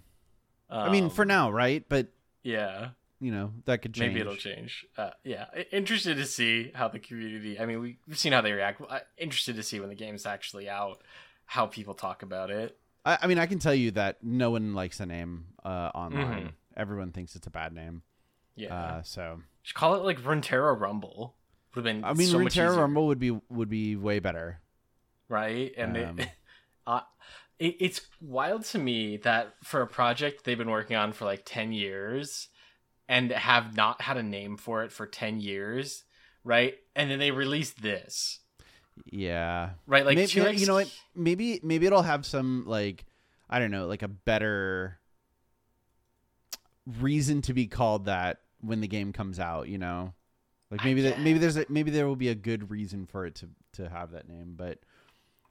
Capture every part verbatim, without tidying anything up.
Um, I mean, for now, right? But yeah, you know, that could change. Maybe it'll change. Uh, yeah. Interested to see how the community, I mean, we've seen how they react. Interested to see when the game's actually out, how people talk about it. I, I mean, I can tell you that no one likes a name uh, online. Mm-hmm. Everyone thinks it's a bad name. Yeah. Uh, so just call it like Runeterra Rumble. Would have been. I mean, so Runeterra Rumble would be would be way better, right? And um, it, uh, it, it's wild to me that for a project they've been working on for like ten years, and have not had a name for it for ten years, right? And then they released this. Yeah. Right. Like maybe, two X... you know what? Maybe maybe it'll have some like I don't know, like a better reason to be called that when the game comes out. You know, like maybe that maybe there's a, maybe there will be a good reason for it to, to have that name. But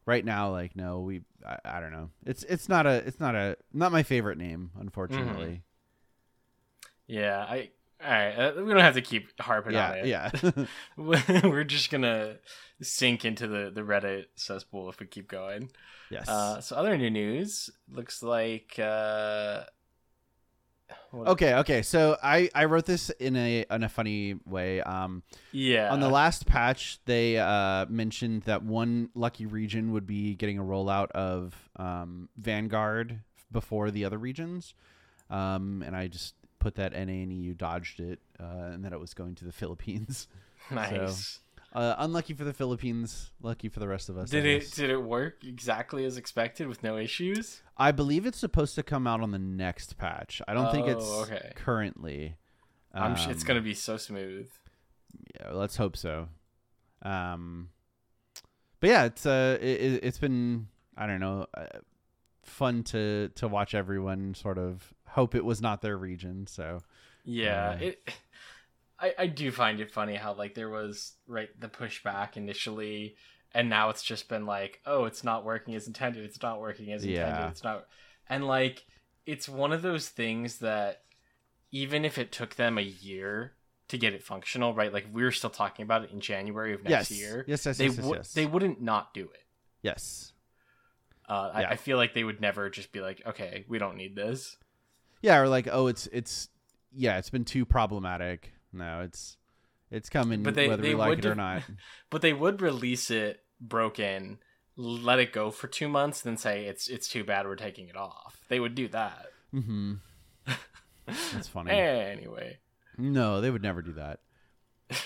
right now, like no, we I, I don't know. It's it's not a it's not a not my favorite name, unfortunately. Mm-hmm. Yeah, I all right. Uh, we don't have to keep harping yeah, on it. Yeah, we're just gonna sink into the, the Reddit cesspool if we keep going. Yes. Uh, so other new news looks like. Uh, okay. Okay. So I, I wrote this in a in a funny way. Um, yeah. On the last patch, they uh, mentioned that one lucky region would be getting a rollout of um, Vanguard before the other regions, um, and I just. Put that N A N E U dodged it, uh, and that it was going to the Philippines. Nice. So, uh, unlucky for the Philippines, lucky for the rest of us. Did it did it work exactly as expected with no issues? I believe it's supposed to come out on the next patch. I don't oh, think it's okay. currently. Um, I'm sure it's going to be so smooth. Yeah, let's hope so. Um, but yeah, it's uh, it, it's been I don't know. Uh, fun to to watch everyone sort of hope it was not their region. So yeah, uh, it I, I do find it funny how like there was right the pushback initially, and now it's just been like, oh, it's not working as intended, it's not working as intended, yeah. it's not. And like it's one of those things that even if it took them a year to get it functional, right? Like we were still talking about it in January of next yes. year. Yes, yes, they yes, yes, w- yes. They wouldn't not do it. Yes. Uh, yeah. I, I feel like they would never just be like, okay, we don't need this. Yeah, or like, oh, it's it's yeah, it's been too problematic. No, it's it's coming but they, whether they we like would, it or not. But they would release it broken, let it go for two months, then say it's it's too bad, we're taking it off. They would do that. Mm-hmm. That's funny. Anyway. No, they would never do that.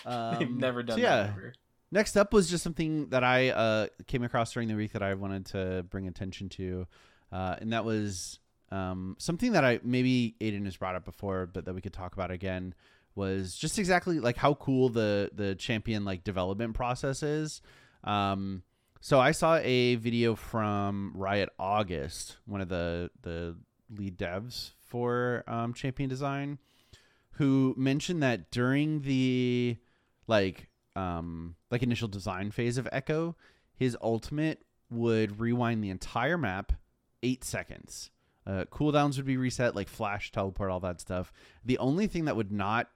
Um, They've never done so that yeah. ever. Next up was just something that I uh, came across during the week that I wanted to bring attention to. Uh, and that was um, something that I maybe Aiden has brought up before, but that we could talk about again, was just exactly like how cool the, the champion like development process is. Um, so I saw a video from Riot August, one of the, the lead devs for um, champion design, who mentioned that during the like, um like initial design phase of Ekko, his ultimate would rewind the entire map eight seconds. Uh cooldowns would be reset, like flash, teleport, all that stuff. The only thing that would not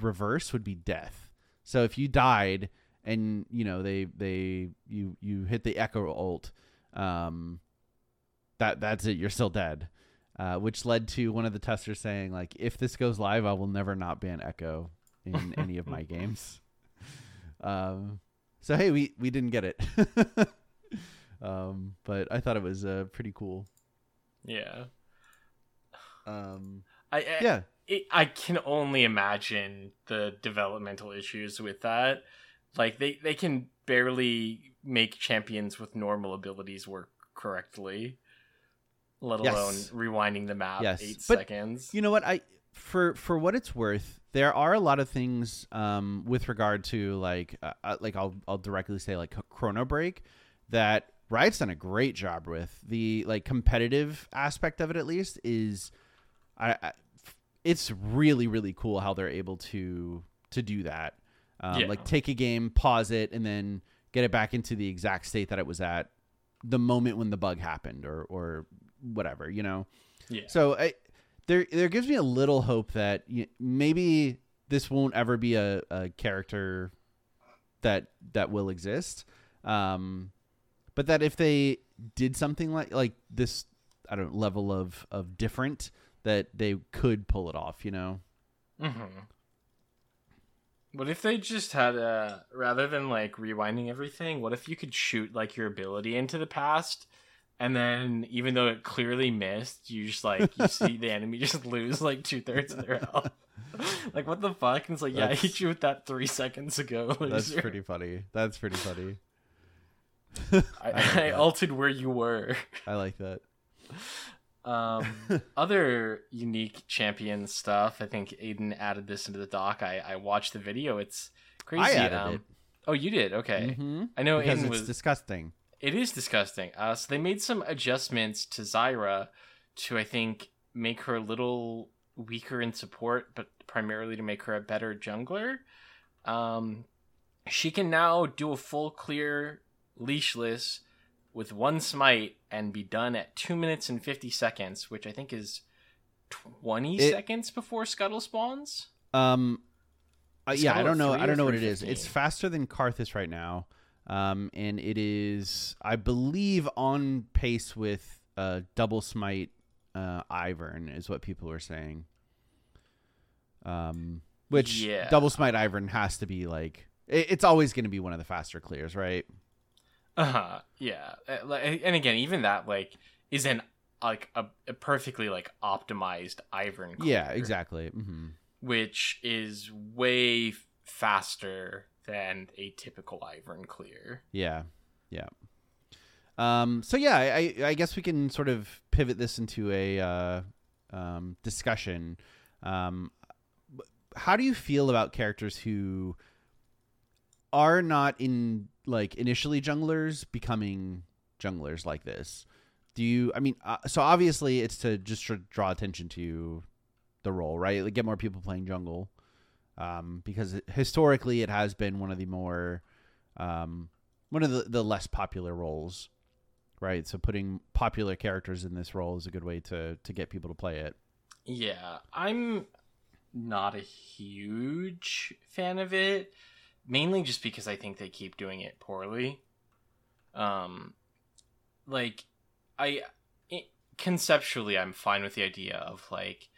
reverse would be death. So if you died and you know they they you you hit the Ekko ult, um that that's it, you're still dead. Uh which led to one of the testers saying like, if this goes live, I will never not ban Ekko in any of my games. Um, so, hey, we, we didn't get it, um, but I thought it was, uh, pretty cool. Yeah. Um, I, I yeah. it, I can only imagine the developmental issues with that. Like, they, they can barely make champions with normal abilities work correctly, let alone yes. rewinding the map yes. eight but seconds. You know what? I for for what it's worth, there are a lot of things um, with regard to, like, uh, like I'll I'll directly say, like, Chrono Break that Riot's done a great job with. The, like, competitive aspect of it, at least, is I, I it's really, really cool how they're able to to do that. Um, yeah. Like, take a game, pause it, and then get it back into the exact state that it was at the moment when the bug happened, or or whatever, you know? Yeah. So I, there there gives me a little hope that you, maybe this won't ever be a, a character that that will exist. Um, but that if they did something like, like this, I don't know, level of, of different, that they could pull it off, you know? Mm-hmm. What if they just had a, rather than, like, rewinding everything, what if you could shoot, like, your ability into the past, and then even though it clearly missed, you just, like, you see the enemy just lose, like, two-thirds of their health. Like, what the fuck? And it's like, that's, yeah, I hit you with that three seconds ago. Loser. That's pretty funny. That's pretty funny. I, I, like I ulted where you were. I like that. Um, other unique champion stuff. I think Aiden added this into the doc. I, I watched the video. It's crazy. I added um, it. Oh, you did? Okay. Mm-hmm. I know because Aiden it's was disgusting. It is disgusting. Uh, so they made some adjustments to Zyra to, I think, make her a little weaker in support, but primarily to make her a better jungler. Um, she can now do a full clear leashless with one smite and be done at two minutes and fifty seconds, which I think is twenty seconds before Scuttle spawns. Um, uh, yeah, I don't know. I don't know what it is. It's faster than Karthus right now. Um, and it is, I believe, on pace with uh double smite, uh, Ivern is what people are saying. Um, which yeah. double smite Ivern has to be like, it, it's always going to be one of the faster clears, right? Uh-huh, yeah. And again, even that, like, is an, like, a, a perfectly, like, optimized Ivern clear. Yeah, exactly. Mm-hmm. Which is way f- faster than a typical Ivern clear. Yeah, yeah. Um. So, yeah, I, I guess we can sort of pivot this into a uh, um, discussion. Um, how do you feel about characters who are not in... like initially junglers becoming junglers like this? Do you, I mean, uh, so obviously it's to just tr- draw attention to the role, right? Like, get more people playing jungle. Um, because it, historically it has been one of the more, um, one of the, the less popular roles, right? So putting popular characters in this role is a good way to, to get people to play it. Yeah. I'm not a huge fan of it. Mainly just because I think they keep doing it poorly. Um, like, I it, conceptually, I'm fine with the idea of, like,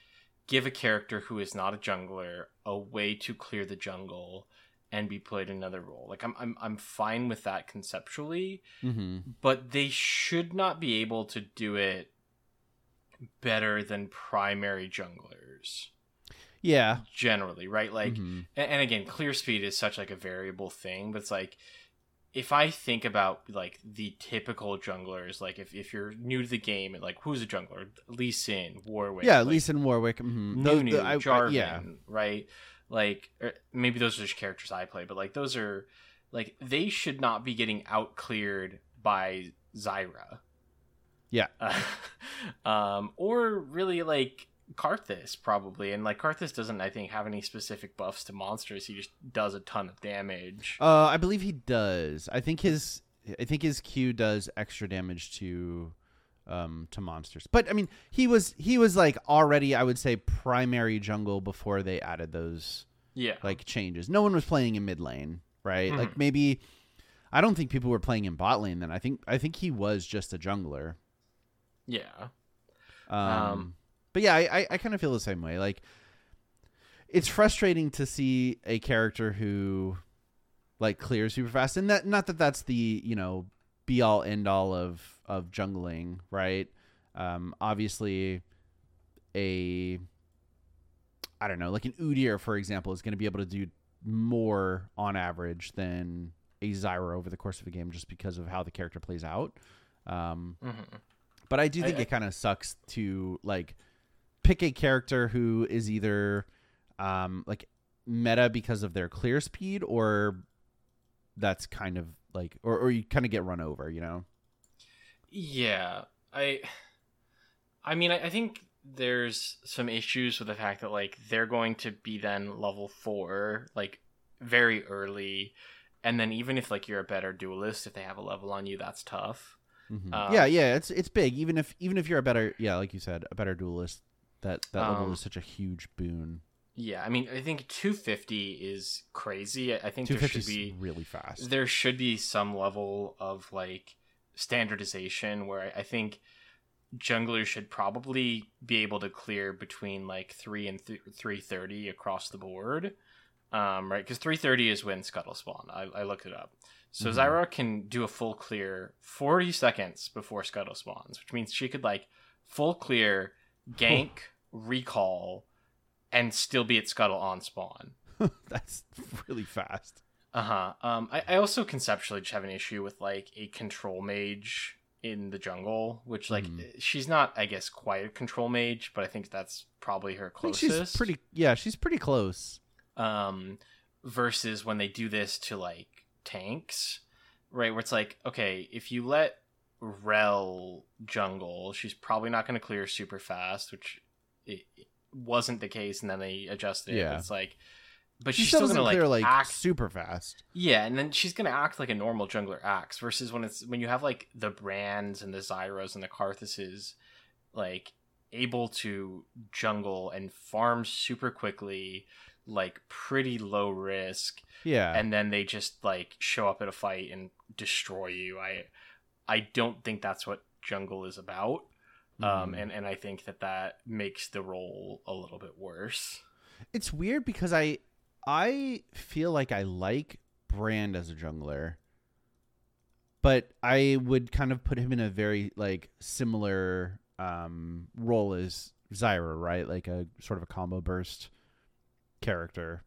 give a character who is not a jungler a way to clear the jungle and be played another role. Like, I'm I'm I'm fine with that conceptually, mm-hmm. but they should not be able to do it better than primary junglers. Yeah, generally, right? Like, mm-hmm. and, and again, clear speed is such, like, a variable thing, but it's like, if I think about, like, the typical junglers, like, if, if you're new to the game and, like, who's a jungler? Lee Sin, Warwick. Yeah, like, Lee Sin, Warwick. Mm-hmm. Nunu, the, the, I, Jarvan, I, yeah. right? Like, or maybe those are just characters I play, but, like, those are, like, they should not be getting out cleared by Zyra. Yeah. Uh, um, or really, like, Karthus probably, and like Karthus doesn't, I think, have any specific buffs to monsters. He just does a ton of damage. Uh, I believe he does. I think his, I think his Q does extra damage to, um, to monsters. But I mean, he was he was like already, I would say, primary jungle before they added those, yeah, like changes. No one was playing in mid lane, right? Mm-hmm. Like maybe, I don't think people were playing in bot lane then. I think I think he was just a jungler. Yeah. Um. um But yeah, I, I kind of feel the same way. Like, it's frustrating to see a character who, like, clears super fast, and that not that that's the, you know, be all end all of of jungling, right? Um, obviously, a I don't know, like an Udyr, for example, is going to be able to do more on average than a Zyra over the course of a game just because of how the character plays out. Um, mm-hmm. But I do think I, it kind of sucks to like pick a character who is either um, like meta because of their clear speed, or that's kind of like, or, or you kind of get run over, you know? Yeah, I, I mean, I, I think there's some issues with the fact that like they're going to be then level four like very early, and then even if like you're a better duelist, if they have a level on you, that's tough. Mm-hmm. Um, yeah, yeah, it's it's big. Even if even if you're a better yeah, like you said, a better duelist, that that um, level is such a huge boon. Yeah, I mean, I think two fifty is crazy. I think there should be really fast. There should be some level of like standardization where I, I think junglers should probably be able to clear between like three and th- three thirty across the board, um, right? Because three thirty is when Scuttle spawned. I, I looked it up. So mm-hmm. Zyra can do a full clear forty seconds before Scuttle spawns, which means she could like full clear, gank, recall, and still be at Scuttle on spawn. That's really fast. Uh-huh. Um, I, I also conceptually just have an issue with like a control mage in the jungle, which like mm. she's not, I guess, quite a control mage, but I think that's probably her closest. I think she's pretty, yeah, she's pretty close. Um, versus when they do this to like tanks, right? Where it's like, okay, if you let Rell jungle, she's probably not going to clear super fast, which it, it wasn't the case, and then they adjusted it. Yeah. It's like. But she she's still gonna clear, like, like act super fast. Yeah, and then she's gonna act like a normal jungler acts. Versus when it's when you have like the Brands and the Zyras and the Karthuses, like able to jungle and farm super quickly, like pretty low risk. Yeah, and then they just like show up at a fight and destroy you. I, I don't think that's what jungle is about. Mm-hmm. Um, and and I think that that makes the role a little bit worse. It's weird because I. I feel like I like Brand as a jungler, but I would kind of put him in a very like similar um, role as Zyra, right? Like a sort of a combo burst character.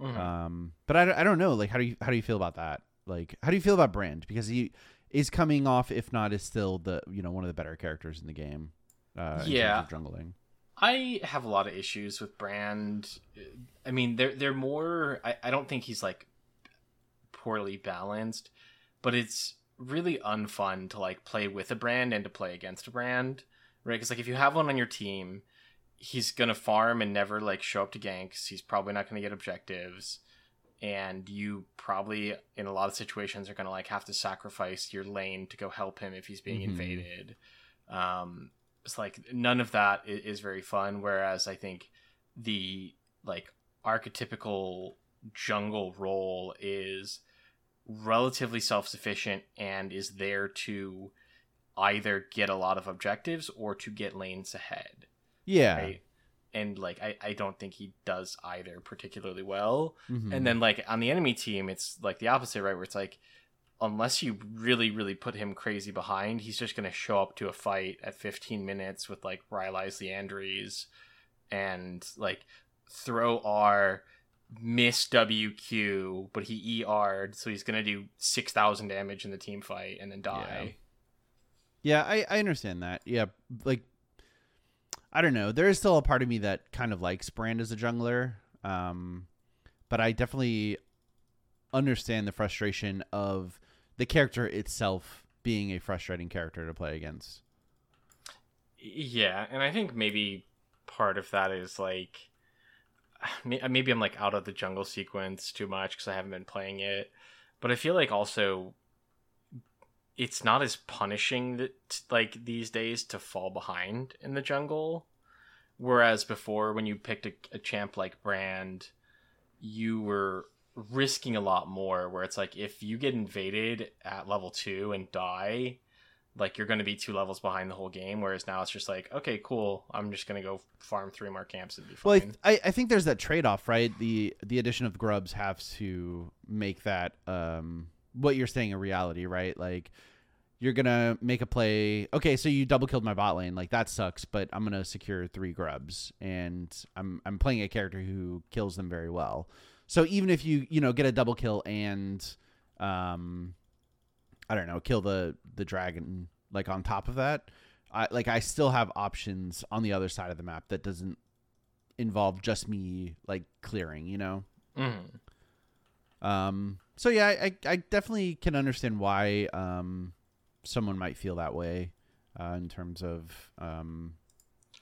Mm-hmm. Um, but I, I don't know. Like, how do you how do you feel about that? Like, how do you feel about Brand? Because he is coming off, if not, is still the you know one of the better characters in the game. Uh, yeah, in terms of jungling. I have a lot of issues with Brand. I mean, they're, they're more... I, I don't think he's, like, poorly balanced, but it's really unfun to, like, play with a Brand and to play against a Brand, right? Because, like, if you have one on your team, he's going to farm and never, like, show up to ganks. He's probably not going to get objectives, and you probably, in a lot of situations, are going to, like, have to sacrifice your lane to go help him if he's being mm-hmm. invaded. Um... It's like none of that is very fun, whereas I think the like archetypical jungle role is relatively self-sufficient and is there to either get a lot of objectives or to get lanes ahead. Yeah. Right? And like I, I don't think he does either particularly well. Mm-hmm. And then like on the enemy team, it's like the opposite, right? Where it's like unless you really, really put him crazy behind, he's just going to show up to a fight at fifteen minutes with, like, Rylai's Leandries and, like, throw R, miss W Q, but he E R'd, so he's going to do six thousand damage in the team fight and then die. Yeah, yeah I, I understand that. Yeah, like, I don't know. There is still a part of me that kind of likes Brand as a jungler, um, but I definitely understand the frustration of the character itself being a frustrating character to play against. Yeah, and I think maybe part of that is like maybe I'm like out of the jungle sequence too much because I haven't been playing it, but I feel like also it's not as punishing that like these days to fall behind in the jungle, whereas before when you picked a, a champ like Brand, you were risking a lot more, where it's like if you get invaded at level two and die, like you're going to be two levels behind the whole game, whereas now it's just like, okay, cool, I'm just going to go farm three more camps and be fine. Well, I, th- I, I think there's that trade-off, right? The the addition of grubs have to make that um what you're saying a reality, right? Like you're going to make a play. Okay, so you double killed my bot lane. Like, that sucks, but I'm going to secure three grubs. And I'm I'm playing a character who kills them very well. So even if you, you know, get a double kill and, um, I don't know, kill the, the dragon, like, on top of that, I, like, I still have options on the other side of the map that doesn't involve just me, like, clearing, you know? Mm. Um. So, yeah, I, I definitely can understand why um someone might feel that way uh, in terms of um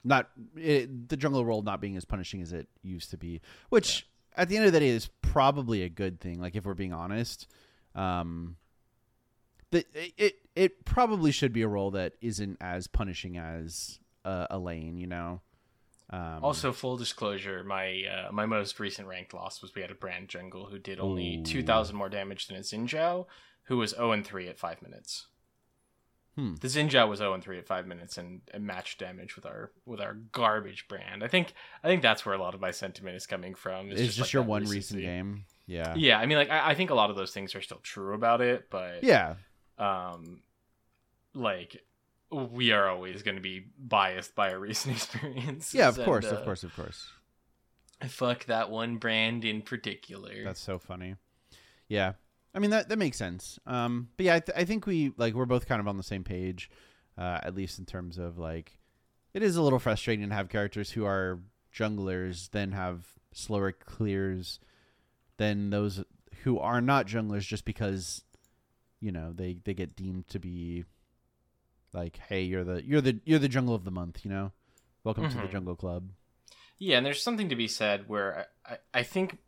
not it, the jungle role not being as punishing as it used to be, which yeah. at the end of the day is probably a good thing, like, if we're being honest. Um, the, it, it probably should be a role that isn't as punishing as uh, a lane, you know? Um, also, full disclosure, my uh, my most recent ranked loss was we had a Brand jungle who did only ooh. two thousand more damage than a Xin Zhao, who was zero and three at five minutes. Hmm. The Xin Zhao was zero and three at five minutes and, and matched damage with our with our garbage Brand. I think I think that's where a lot of my sentiment is coming from. It's, it's just, just like your one recent game. Yeah. Yeah, I mean, like, I, I think a lot of those things are still true about it, but yeah, um, like, we are always going to be biased by our recent experience. Yeah, of course, and, uh, of course, of course. Fuck that one Brand in particular. That's so funny. Yeah, I mean, that that makes sense. Um, but yeah, I, th- I think we like we're both kind of on the same page, uh, at least in terms of, like, it is a little frustrating to have characters who are junglers then have slower clears than those who are not junglers, just because, you know, they, they get deemed to be like, hey, you're the you're the you're the jungle of the month, you know? Welcome mm-hmm. to the jungle club. Yeah, and there's something to be said where I, I, I think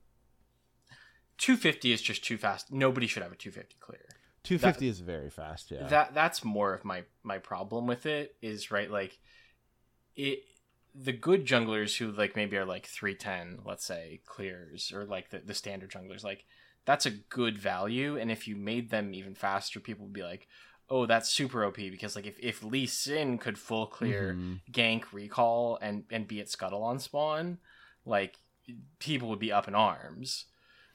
two fifty is just too fast. Nobody should have a two fifty clear. two fifty that, is very fast, yeah. That that's more of my, my problem with it is, right, like, it the good junglers who, like, maybe are like three ten, let's say, clears, or like the, the standard junglers, like, that's a good value, and if you made them even faster, people would be like, oh, that's super O P, because, like, if, if Lee Sin could full clear mm-hmm. gank recall and, and be at Scuttle on spawn, like, people would be up in arms.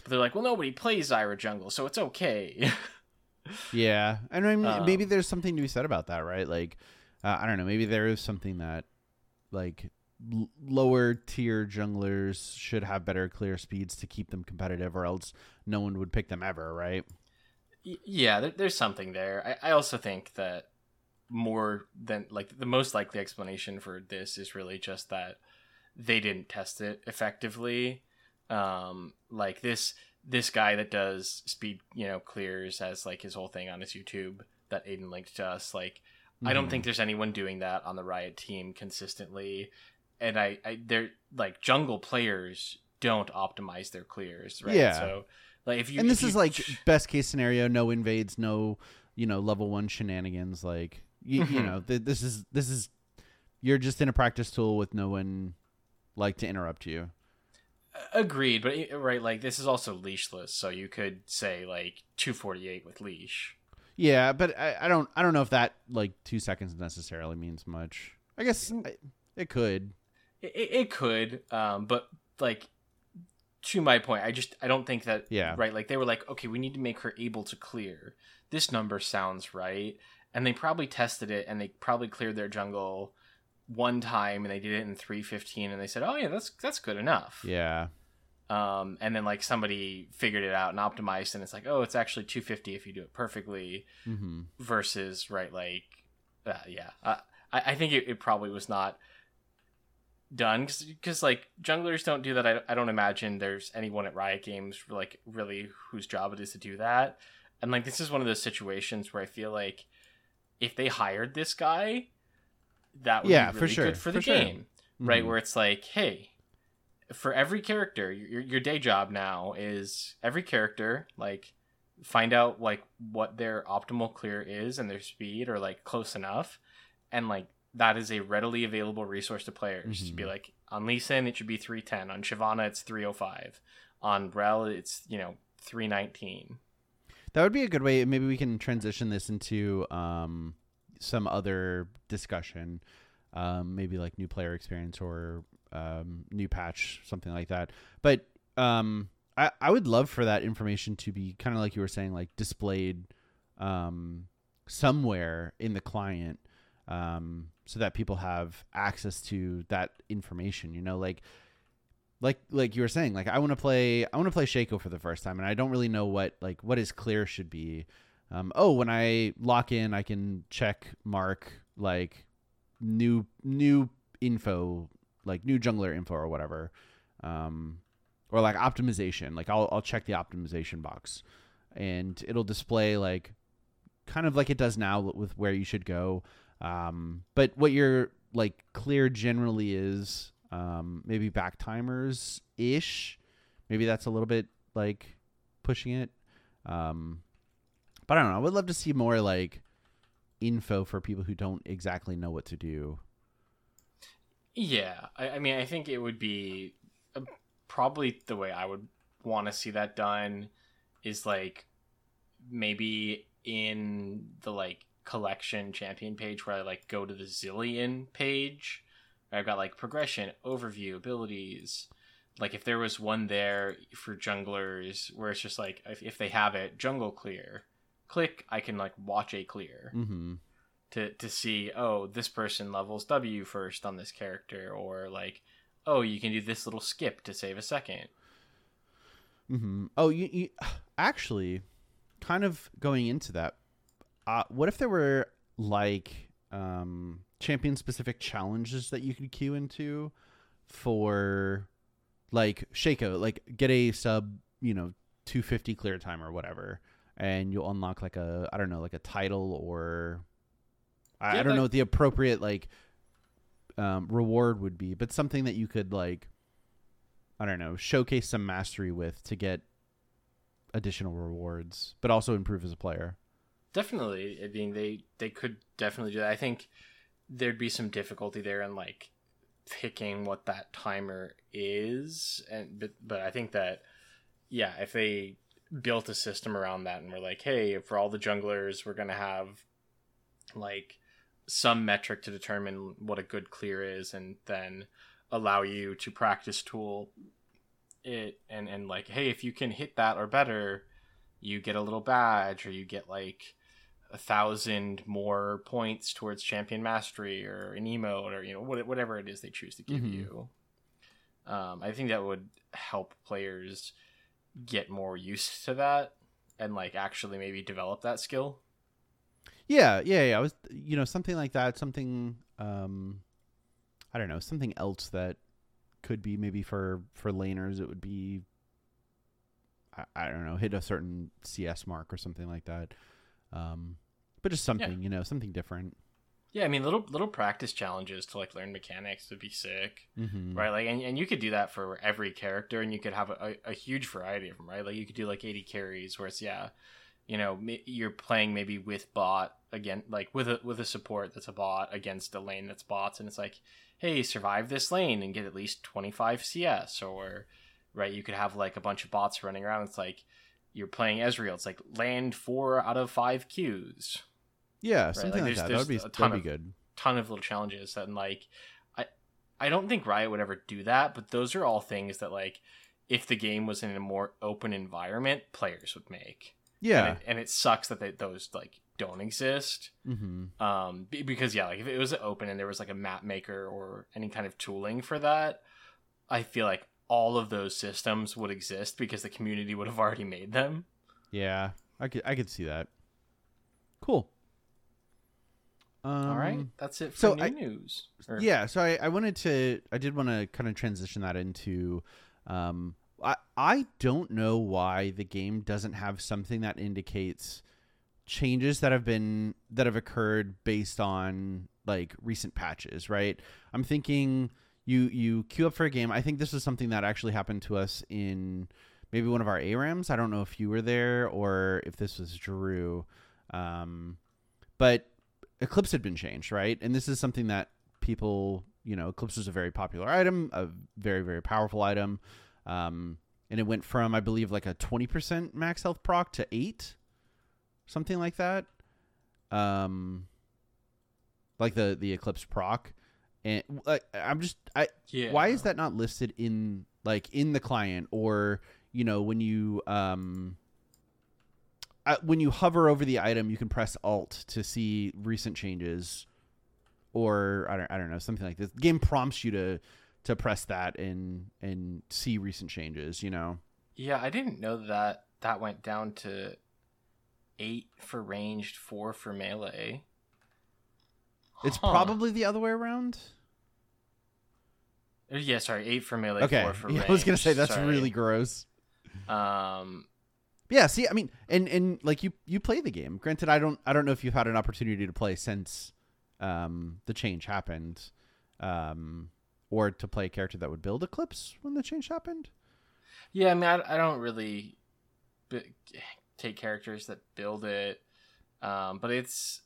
But they're like, well, nobody plays Zyra jungle, so it's okay. Yeah. And I mean, um, maybe there's something to be said about that, right? Like, uh, I don't know. Maybe there is something that, like, l- lower tier junglers should have better clear speeds to keep them competitive, or else no one would pick them ever, right? Y- yeah, there, there's something there. I-, I also think that more than, like, the most likely explanation for this is really just that they didn't test it effectively. Um, like this, this guy that does speed, you know, clears as, like, his whole thing on his YouTube that Aiden linked to us. Like, mm. I don't think there's anyone doing that on the Riot team consistently. And I, I, they're like, jungle players don't optimize their clears. Right. Yeah. So like, if you, and if this you... is like best case scenario, no invades, no, you know, level one shenanigans. Like, you, you know, th- this is, this is, you're just in a practice tool with no one like to interrupt you. Agreed, but right, like, this is also leashless, so you could say like two forty-eight with leash. Yeah, but I, I don't, I don't know if that, like, two seconds necessarily means much. I guess I, it could, it, it could, um, but like to my point, I just I don't think that. Yeah, right. Like, they were like, okay, we need to make her able to clear. This number sounds right, and they probably tested it, and they probably cleared their jungle one time, and they did it in three fifteen, and they said, oh yeah, that's that's good enough. Yeah. Um, and then, like, somebody figured it out and optimized, and it's like, oh, it's actually two fifty if you do it perfectly. Mm-hmm. Versus, right, like, uh, yeah. Uh, I, I think it, it probably was not done, because, like, junglers don't do that. I, I don't imagine there's anyone at Riot Games, like, really whose job it is to do that. And, like, this is one of those situations where I feel like if they hired this guy, that would yeah, be really for sure. good for the for game, sure. right? Mm-hmm. Where it's like, hey, for every character, your your day job now is every character, like, find out, like, what their optimal clear is and their speed, or, like, close enough. And, like, that is a readily available resource to players. Mm-hmm. To be like, on Lee Sin, it should be three ten. On Shyvana, it's three oh five. On Rel, it's, you know, three nineteen. That would be a good way. Maybe we can transition this into... Um... some other discussion, um, maybe like new player experience or um, new patch, something like that. But um, I, I would love for that information to be kind of like you were saying, like displayed um, somewhere in the client, um, so that people have access to that information, you know, like, like, like you were saying, like, I want to play, I want to play Shaco for the first time, and I don't really know what, like, what is clear should be. Um, oh, when I lock in, I can check mark, like, new, new info, like new jungler info or whatever. Um, or like optimization, like I'll, I'll check the optimization box and it'll display like kind of like it does now with where you should go. Um, but what you're like clear generally is, um, maybe back timers ish. Maybe that's a little bit like pushing it. Um, but I don't know. I would love to see more like info for people who don't exactly know what to do. Yeah. I, I mean, I think it would be a, probably the way I would want to see that done is like maybe in the like collection champion page where I like go to the Zillian page. I've got like progression, overview, abilities. Like if there was one there for junglers where it's just like, if, if they have it, jungle clear, click, I can like watch a clear mm-hmm. to, to see, oh, this person levels W first on this character, or like, oh, you can do this little skip to save a second. Mm-hmm. Oh, you, you actually kind of going into that. Uh, what if there were like um, champion specific challenges that you could queue into for like Shaco, like get a sub, you know, two fifty clear time or whatever. And you'll unlock like a, I don't know, like a title or I, yeah, I don't like, know what the appropriate like um, reward would be, but something that you could like, I don't know, showcase some mastery with to get additional rewards, but also improve as a player. Definitely. I mean, they, they could definitely do that. I think there'd be some difficulty there in like picking what that timer is. And, but, but I think that, yeah, if they built a system around that and were like, hey, for all the junglers, we're going to have like some metric to determine what a good clear is, and then allow you to practice tool it, and and like, hey, if you can hit that or better, you get a little badge, or you get like a thousand more points towards champion mastery, or an emote, or you know, whatever it is they choose to give mm-hmm. you. Um, I think that would help players get more used to that, and like actually maybe develop that skill. Yeah, yeah, yeah. I was, you know, something like that. Something. Um... I don't know, something else that could be maybe for, for laners, it would be, I, I don't know, hit a certain C S mark or something like that. Um, but just something, yeah. you know, something different. Yeah, I mean, little little practice challenges to, like, learn mechanics would be sick, mm-hmm. right? Like, and, and you could do that for every character, and you could have a, a, a huge variety of them, right? Like, you could do, like, eighty carries where it's, yeah, you know, you're playing maybe with bot, again, like, with a, with a support that's a bot against a lane that's bots, and it's like, hey, survive this lane and get at least twenty-five C S, or, right, you could have, like, a bunch of bots running around. It's like, you're playing Ezreal. It's like, land four out of five Qs. Yeah, right? Something like, like that. That would be, a ton, that'd be good. Of, ton of little challenges. And, like, I, I don't think Riot would ever do that, but those are all things that, like, if the game was in a more open environment, players would make. Yeah. And it, and it sucks that they, those, like, don't exist mm-hmm. um because yeah like if it was open and there was like a map maker or any kind of tooling for that, I feel like all of those systems would exist because the community would have already made them. Yeah, I could I could see that. Cool. Um, all right, that's it for so new I, news. Or... Yeah, so I, I wanted to I did want to kind of transition that into um I I don't know why the game doesn't have something that indicates changes that have been that have occurred based on like recent patches, right? I'm thinking you you queue up for a game. I think this is something that actually happened to us in maybe one of our A RAMs. I don't know if you were there or if this was Drew, um, but Eclipse had been changed, right? And this is something that people, you know, Eclipse was a very popular item, a very very powerful item, um, and it went from I believe like a twenty percent max health proc to eight. Something like that, um, like the, the Eclipse proc, and uh, I'm just I yeah. Why is that not listed in like in the client, or you know when you um uh, when you hover over the item, you can press Alt to see recent changes, or I don't, I don't know, something like this. The game prompts you to to press that and and see recent changes. You know. Yeah, I didn't know that that went down to eight for ranged, four for melee. It's huh. probably the other way around. Yeah, sorry, eight for melee, okay. four for yeah, range. I was gonna say that's sorry. really gross. Um, yeah. See, I mean, and, and like you, you play the game. Granted, I don't, I don't know if you've had an opportunity to play since um, the change happened, um, or to play a character that would build Eclipse when the change happened. Yeah, I mean, I, I don't really b- take characters that build it, um, but it's.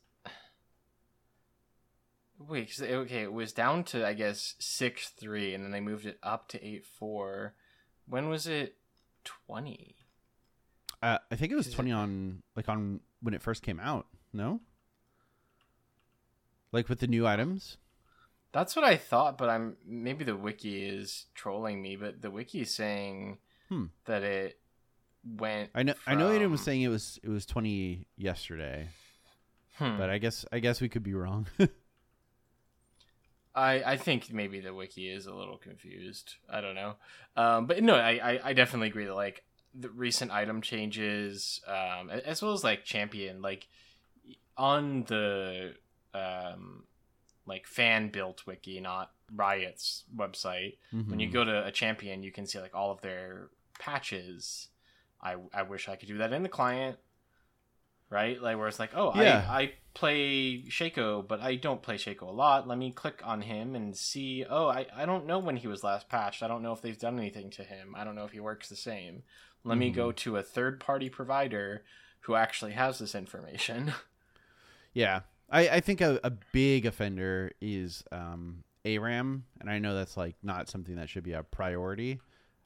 Wait, cause they, okay, it was down to, I guess, six three, and then they moved it up to eight four. When was it twenty? Uh, I think it was twenty it... on, like, on when it first came out, no? Like, with the new items? That's what I thought, but I'm maybe the wiki is trolling me, but the wiki is saying hmm. that it went I know from... I know Aiden was saying it was it was twenty yesterday, hmm. but I guess I guess we could be wrong. I, I think maybe the wiki is a little confused. I don't know. Um, but no, I, I, I definitely agree that like the recent item changes, um, as well as like champion, like on the um, like fan built wiki, not Riot's website. Mm-hmm. When you go to a champion, you can see like all of their patches. I, I wish I could do that in the client. Right? Like where it's like, oh, yeah. I, I play Shaco, but I don't play Shaco a lot. Let me click on him and see, oh, I, I don't know when he was last patched. I don't know if they've done anything to him. I don't know if he works the same. Let mm-hmm. me go to a third-party provider who actually has this information. Yeah. I, I think a, a big offender is um, ARAM, and I know that's like not something that should be a priority,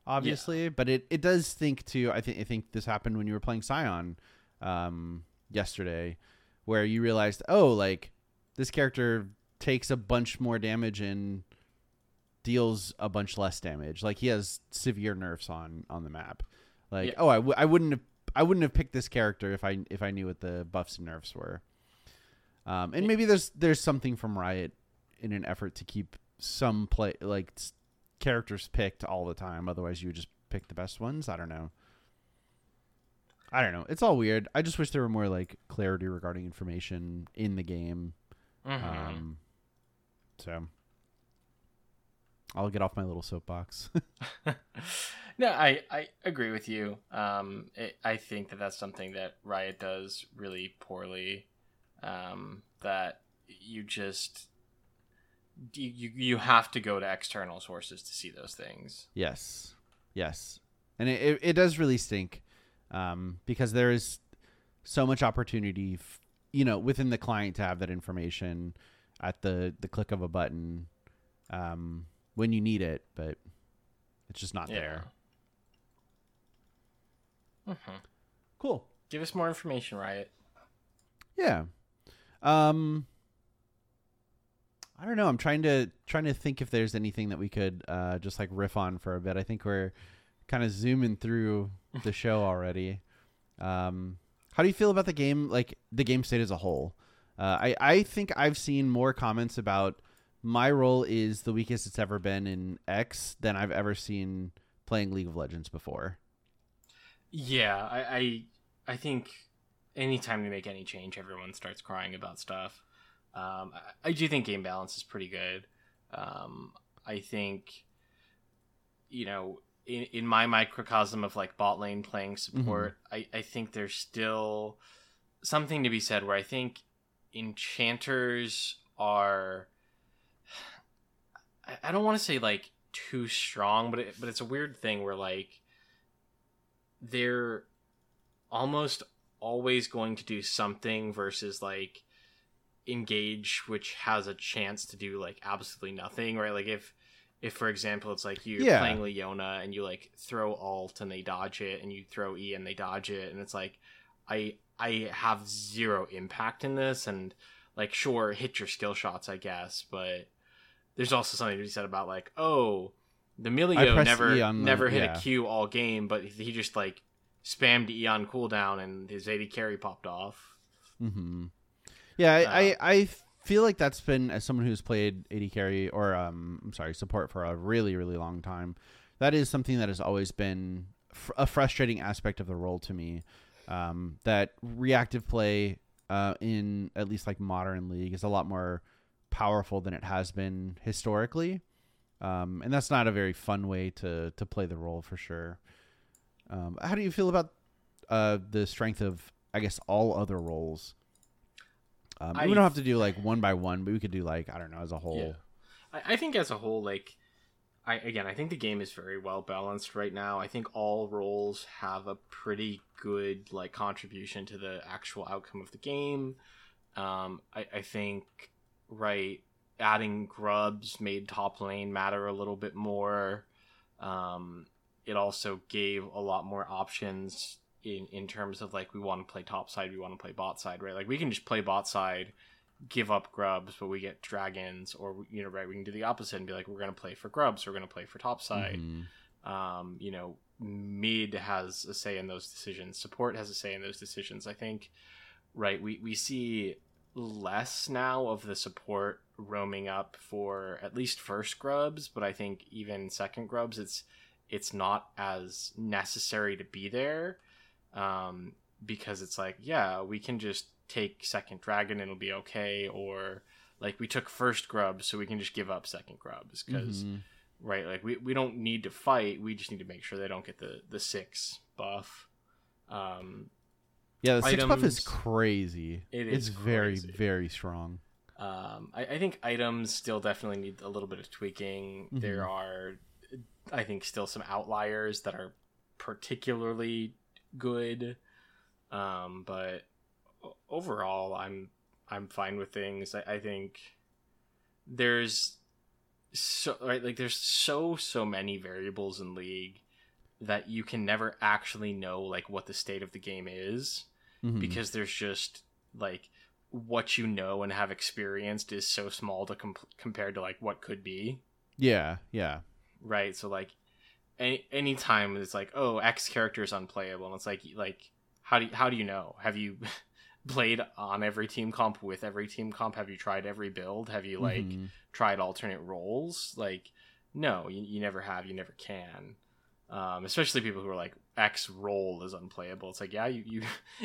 obviously, yeah. but it, it does think to, I, th- I think this happened when you were playing Scion um yesterday, where you realized, oh, like this character takes a bunch more damage and deals a bunch less damage, like he has severe nerfs on on the map, like yeah. oh I, w- I wouldn't have I wouldn't have picked this character if I if I knew what the buffs and nerfs were, um and yeah. maybe there's there's something from Riot in an effort to keep some play like s- characters picked all the time, otherwise you would just pick the best ones. I don't know I don't know. It's all weird. I just wish there were more like clarity regarding information in the game. Mm-hmm. Um, so I'll get off my little soapbox. No, I, I agree with you. Um, it, I think that that's something that Riot does really poorly. Um, that you just, you, you have to go to external sources to see those things. Yes. Yes. And it, it, it does really stink. Um, because there is so much opportunity, f- you know, within the client to have that information at the, the click of a button um, when you need it, but it's just not yeah. there. Mm-hmm. Cool. Give us more information, Riot. Yeah. Um, I don't know. I'm trying to trying to think if there's anything that we could uh, just like riff on for a bit. I think we're kind of zooming through the show already. Um, how do you feel about the game, like the game state as a whole? Uh, I, I think I've seen more comments about my role is the weakest it's ever been in X than I've ever seen playing League of Legends before. Yeah, I I, I think anytime they make any change, everyone starts crying about stuff. Um, I, I do think game balance is pretty good. Um, I think, you know, In, in my microcosm of like bot lane playing support, mm-hmm. I, I think there's still something to be said where I think enchanters are, I, I don't want to say like too strong, but it, but it's a weird thing where like they're almost always going to do something versus like engage, which has a chance to do like absolutely nothing, right? Like if If, for example, it's like you're yeah. playing Leona and you, like, throw alt and they dodge it, and you throw E and they dodge it, and it's like, I I have zero impact in this, and, like, sure, hit your skill shots, I guess, but there's also something to be said about, like, oh, the Milio never, e never the, hit yeah. a Q all game, but he just, like, spammed E on cooldown and his A D carry popped off. Mm-hmm. Yeah, uh, I, I I feel like that's been, as someone who's played A D carry or um I'm sorry support for a really really long time, that is something that has always been fr- a frustrating aspect of the role to me. Um, that reactive play uh, in at least like modern League is a lot more powerful than it has been historically. Um, and that's not a very fun way to to play the role for sure. Um, how do you feel about uh, the strength of, I guess, all other roles? Um, I, we don't have to do like one by one, but we could do like, I don't know, as a whole. Yeah. I, I think as a whole, like, I again, I think the game is very well balanced right now. I think all roles have a pretty good like contribution to the actual outcome of the game. Um, I, I think, right, adding grubs made top lane matter a little bit more. Um, it also gave a lot more options in, in terms of like, we want to play top side, we want to play bot side, right? Like we can just play bot side, give up grubs, but we get dragons, or, you know, right, we can do the opposite and be like, we're going to play for grubs, we're going to play for top side. Mm-hmm. Um, you know, mid has a say in those decisions, support has a say in those decisions. I think, right, we, we see less now of the support roaming up for at least first grubs, but I think even second grubs, it's it's not as necessary to be there, um, because it's like, yeah, we can just take second dragon, it'll be okay, or like we took first grubs, so we can just give up second grubs, because mm-hmm. right, like we, we don't need to fight, we just need to make sure they don't get the the six buff. Um, yeah, the six items, buff is crazy. It is it's very, crazy. very strong. Um, I, I think items still definitely need a little bit of tweaking. Mm-hmm. There are, I think, still some outliers that are particularly good. Um, but overall, I'm I'm fine with things. I, I think there's so right, like there's so so many variables in League that you can never actually know like what the state of the game is, mm-hmm. because there's just like what you know and have experienced is so small to comp- compared to like what could be. Yeah. Yeah. Right. So like any, any time it's like, oh, X character is unplayable. And it's like, like, how do you, how do you know? Have you played on every team comp with every team comp? Have you tried every build? Have you like mm-hmm. tried alternate roles? Like, no, you, you never have, you never can. Um, especially people who are like, X role is unplayable. It's like, yeah, you, you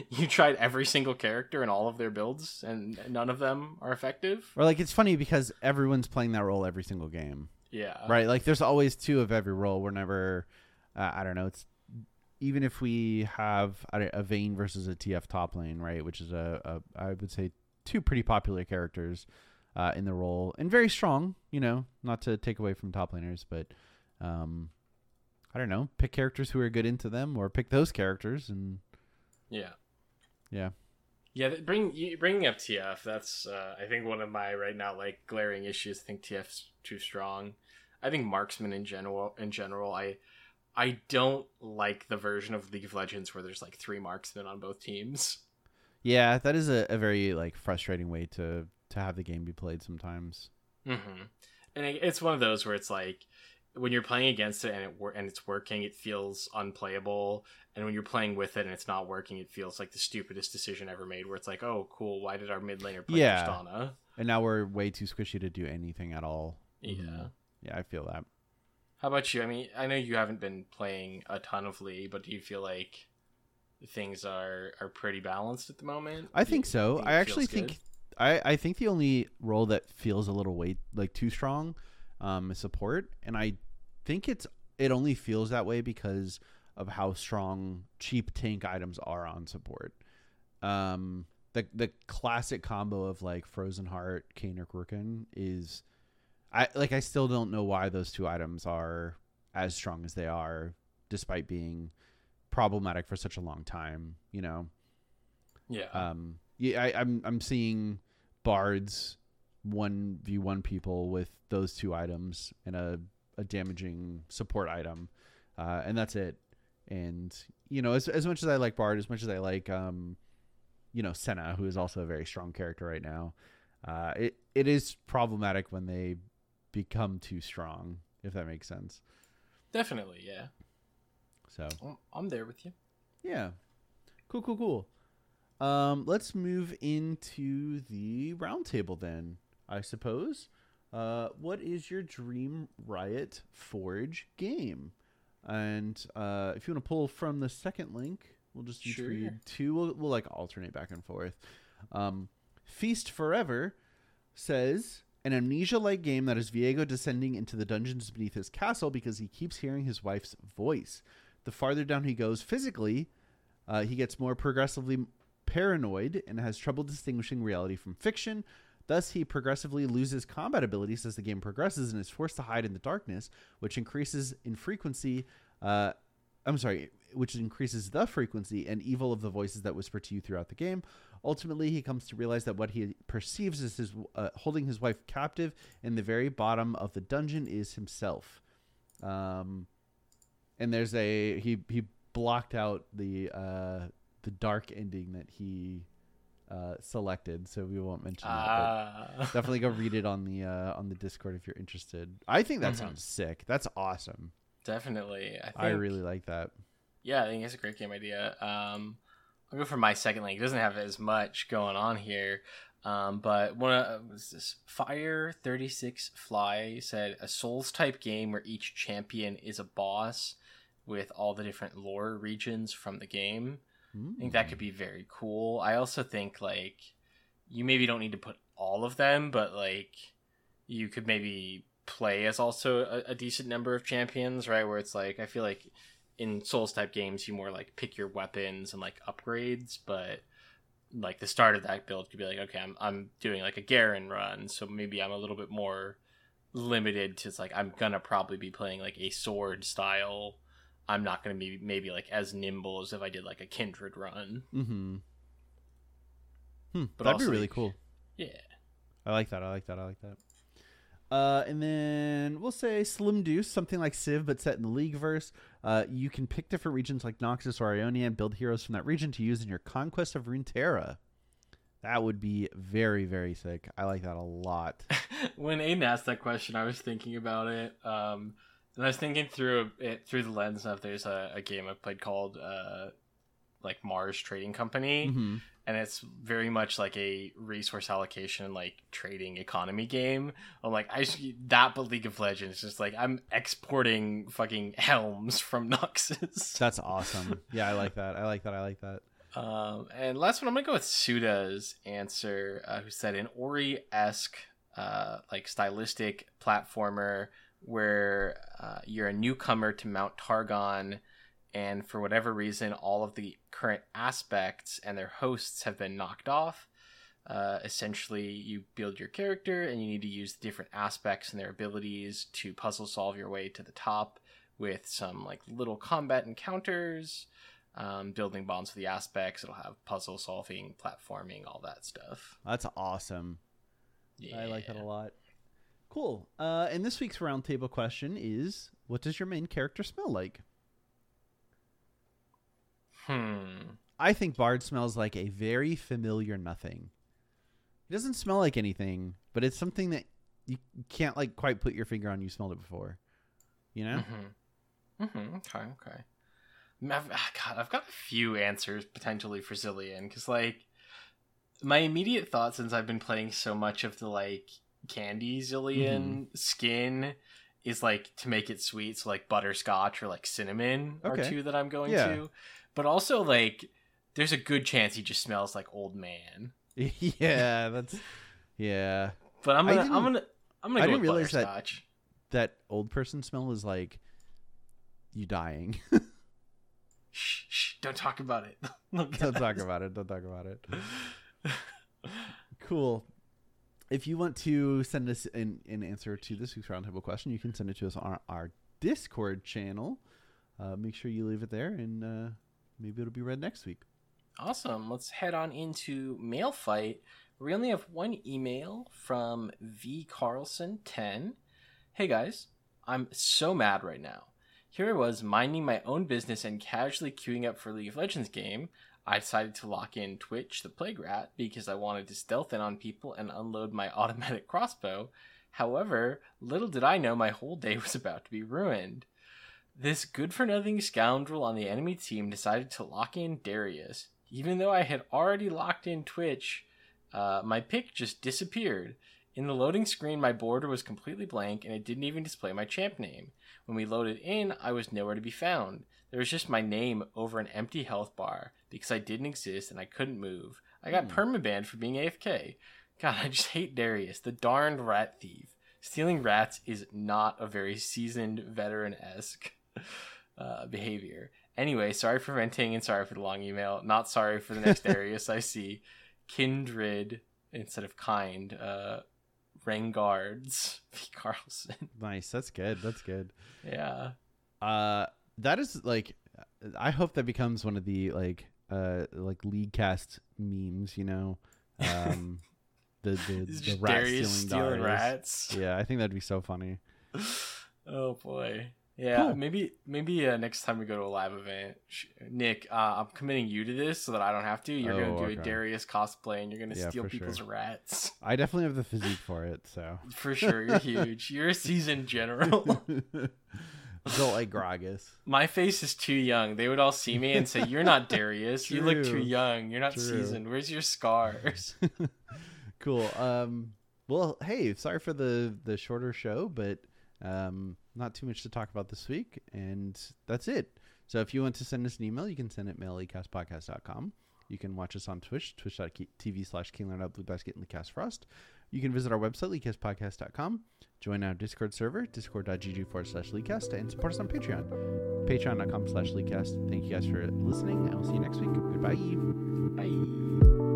you tried every single character in all of their builds and none of them are effective. Or like, it's funny because everyone's playing that role every single game. Yeah. Right? Like there's always two of every role. We're never, uh, I don't know, it's even if we have a Vayne versus a T F top lane, right? Which is a, a I would say two pretty popular characters uh, in the role and very strong, you know, not to take away from top laners, but um I don't know, pick characters who are good into them or pick those characters. And yeah. Yeah. Yeah. Bring, bringing up T F, that's, uh, I think one of my right now, like glaring issues. I think T F's too strong. I think marksman in general, in general, I, I don't like the version of League of Legends where there's like three marksmen on both teams. Yeah. That is a, a very like frustrating way to, to have the game be played sometimes. Mm-hmm. And it's one of those where it's like, when you're playing against it and it wor- and it's working, it feels unplayable. And when you're playing with it and it's not working, it feels like the stupidest decision ever made. Where it's like, oh, cool, why did our mid laner play yeah. Tristana? And now we're way too squishy to do anything at all. Yeah, mm-hmm. yeah, I feel that. How about you? I mean, I know you haven't been playing a ton of League, but do you feel like things are are pretty balanced at the moment? I think so. Think I actually think good? I I think the only role that feels a little weight like too strong, um, is support, and I. think it's it only feels that way because of how strong cheap tank items are on support. Um, the the classic combo of like Frozen Heart, Kaynor, Rurikon is, I like I still don't know why those two items are as strong as they are, despite being problematic for such a long time. You know, yeah. Um, yeah, I, I'm I'm seeing bards one v one people with those two items in a a damaging support item, uh, and that's it. And you know, as as much as I like Bard, as much as I like, um, you know, Senna, who is also a very strong character right now, uh, it it is problematic when they become too strong, if that makes sense. Definitely, yeah. So I'm there with you. Yeah. Cool, cool, cool. Um, let's move into the roundtable then, I suppose. Uh, what is your dream Riot Forge game? And uh, if you want to pull from the second link, we'll just each sure. read two. We'll, we'll like alternate back and forth. Um, Feast Forever says, an amnesia-like game that is Viego descending into the dungeons beneath his castle because he keeps hearing his wife's voice. The farther down he goes physically, uh, he gets more progressively paranoid and has trouble distinguishing reality from fiction. Thus, he progressively loses combat abilities as the game progresses and is forced to hide in the darkness, which increases in frequency. Uh, I'm sorry, which increases the frequency and evil of the voices that whisper to you throughout the game. Ultimately, he comes to realize that what he perceives as his uh, holding his wife captive in the very bottom of the dungeon is himself. Um, and there's a he he blocked out the uh, the dark ending that he. Uh, selected, so we won't mention uh. that. Definitely go read it on the uh, on the Discord if you're interested. I think that mm-hmm. sounds sick. That's awesome. Definitely, I, think, I really like that. Yeah, I think it's a great game idea. Um, I'll go for my second link. It doesn't have as much going on here, um, but one of uh, was this Fire thirty-six Fly said a Souls type game where each champion is a boss with all the different lore regions from the game. I think that could be very cool. I also think, like, you maybe don't need to put all of them, but, like, you could maybe play as also a, a decent number of champions, right? Where it's, like, I feel like in Souls-type games, you more, like, pick your weapons and, like, upgrades, but, like, the start of that build could be, like, okay, I'm I'm doing, like, a Garen run, so maybe I'm a little bit more limited to, like, I'm gonna probably be playing, like, a sword-style I'm not going to be maybe like as nimble as if I did like a Kindred run. Mm-hmm. Hmm, but that'd also, be really cool. Yeah. I like that. I like that. I like that. Uh, and then we'll say Slim Deuce, something like Civ, but set in the Leagueverse. Uh, you can pick different regions like Noxus or Ionia and build heroes from that region to use in your conquest of Runeterra. That would be very, very sick. I like that a lot. When Aiden asked that question, I was thinking about it. Um, And I was thinking through it through the lens of there's a, a game I've played called uh, like Mars Trading Company, mm-hmm. and it's very much like a resource allocation, like trading economy game. I'm like, I that but League of Legends, just like I'm exporting fucking helms from Noxus. That's awesome. Yeah, I like that. I like that. I like that. Um, and last one, I'm gonna go with Suda's answer, uh, who said an Ori-esque uh, like stylistic platformer. Where uh, you're a newcomer to Mount Targon, and for whatever reason, all of the current aspects and their hosts have been knocked off. Uh, essentially, you build your character, and you need to use the different aspects and their abilities to puzzle solve your way to the top with some like little combat encounters, um, building bonds with the aspects. It'll have puzzle solving, platforming, all that stuff. That's awesome. Yeah. I like that a lot. Cool. Uh, and this week's roundtable question is, what does your main character smell like? Hmm. I think Bard smells like a very familiar nothing. It doesn't smell like anything, but it's something that you can't like quite put your finger on. You smelled it before, you know? Mm-hmm. Mm-hmm. Okay, okay. I've, God, I've got a few answers potentially for Zillian, because like my immediate thought, since I've been playing so much of the like candy Zillian mm-hmm. skin is like to make it sweet, so like butterscotch or like cinnamon okay. are two that I'm going yeah. to, but also like there's a good chance he just smells like old man. Yeah, that's yeah, but i'm gonna i'm gonna i'm gonna go I didn't with realize butterscotch. that that old person smell is like you dying. shh, shh, don't talk about it. don't talk about it don't talk about it Cool. If you want to send us an, an answer to this week's roundtable question, you can send it to us on our Discord channel. Uh, make sure you leave it there, and uh, maybe it'll be read next week. Awesome. Let's head on into Mail Fight. We only have one email from V Carlson ten. Hey, guys. I'm so mad right now. Here I was minding my own business and casually queuing up for League of Legends game. I decided to lock in Twitch, the Plague Rat, because I wanted to stealth in on people and unload my automatic crossbow. However, little did I know my whole day was about to be ruined. This good-for-nothing scoundrel on the enemy team decided to lock in Darius. Even though I had already locked in Twitch, uh, my pick just disappeared. In the loading screen, my border was completely blank, and it didn't even display my champ name. When we loaded in, I was nowhere to be found. There was just my name over an empty health bar, because I didn't exist and I couldn't move. I got mm. permabanned for being A F K. God, I just hate Darius, the darned rat thief. Stealing rats is not a very seasoned, veteran-esque uh, behavior. Anyway, sorry for venting and sorry for the long email. Not sorry for the next Darius I see. Kindred, instead of kind, uh... Vanguards, V. Carlson. Nice. That's good. That's good. Yeah. Uh, that is like, I hope that becomes one of the like, uh, like Leaguecast memes. You know, um, the the, the rat stealing, stealing rats. Yeah, I think that'd be so funny. Oh boy. Yeah. Cool. Maybe maybe uh, next time we go to a live event, Nick, uh, I'm committing you to this so that I don't have to. You're oh, going to do okay. a Darius cosplay and you're going to yeah, steal people's sure. rats. I definitely have the physique for it, so. For sure. You're huge. You're a seasoned general. Built like Gragas. My face is too young. They would all see me and say, you're not Darius. You look too young. You're not True. seasoned. Where's your scars? Cool. Um. Well, hey, sorry for the, the shorter show, but... um not too much to talk about this week, and that's it. So if you want to send us an email, you can send it mail at leaguecast podcast dot com. You can watch us on Twitch, twitch dot t v slash king learn up blue basket and Leaguecast Frost. You can visit our website, leaguecast podcast dot com. Join our Discord server, discord dot g g forward slash leaguecast, and support us on Patreon, patreon dot com slash leaguecast. Thank you guys for listening, and we'll see you next week. Goodbye. Bye.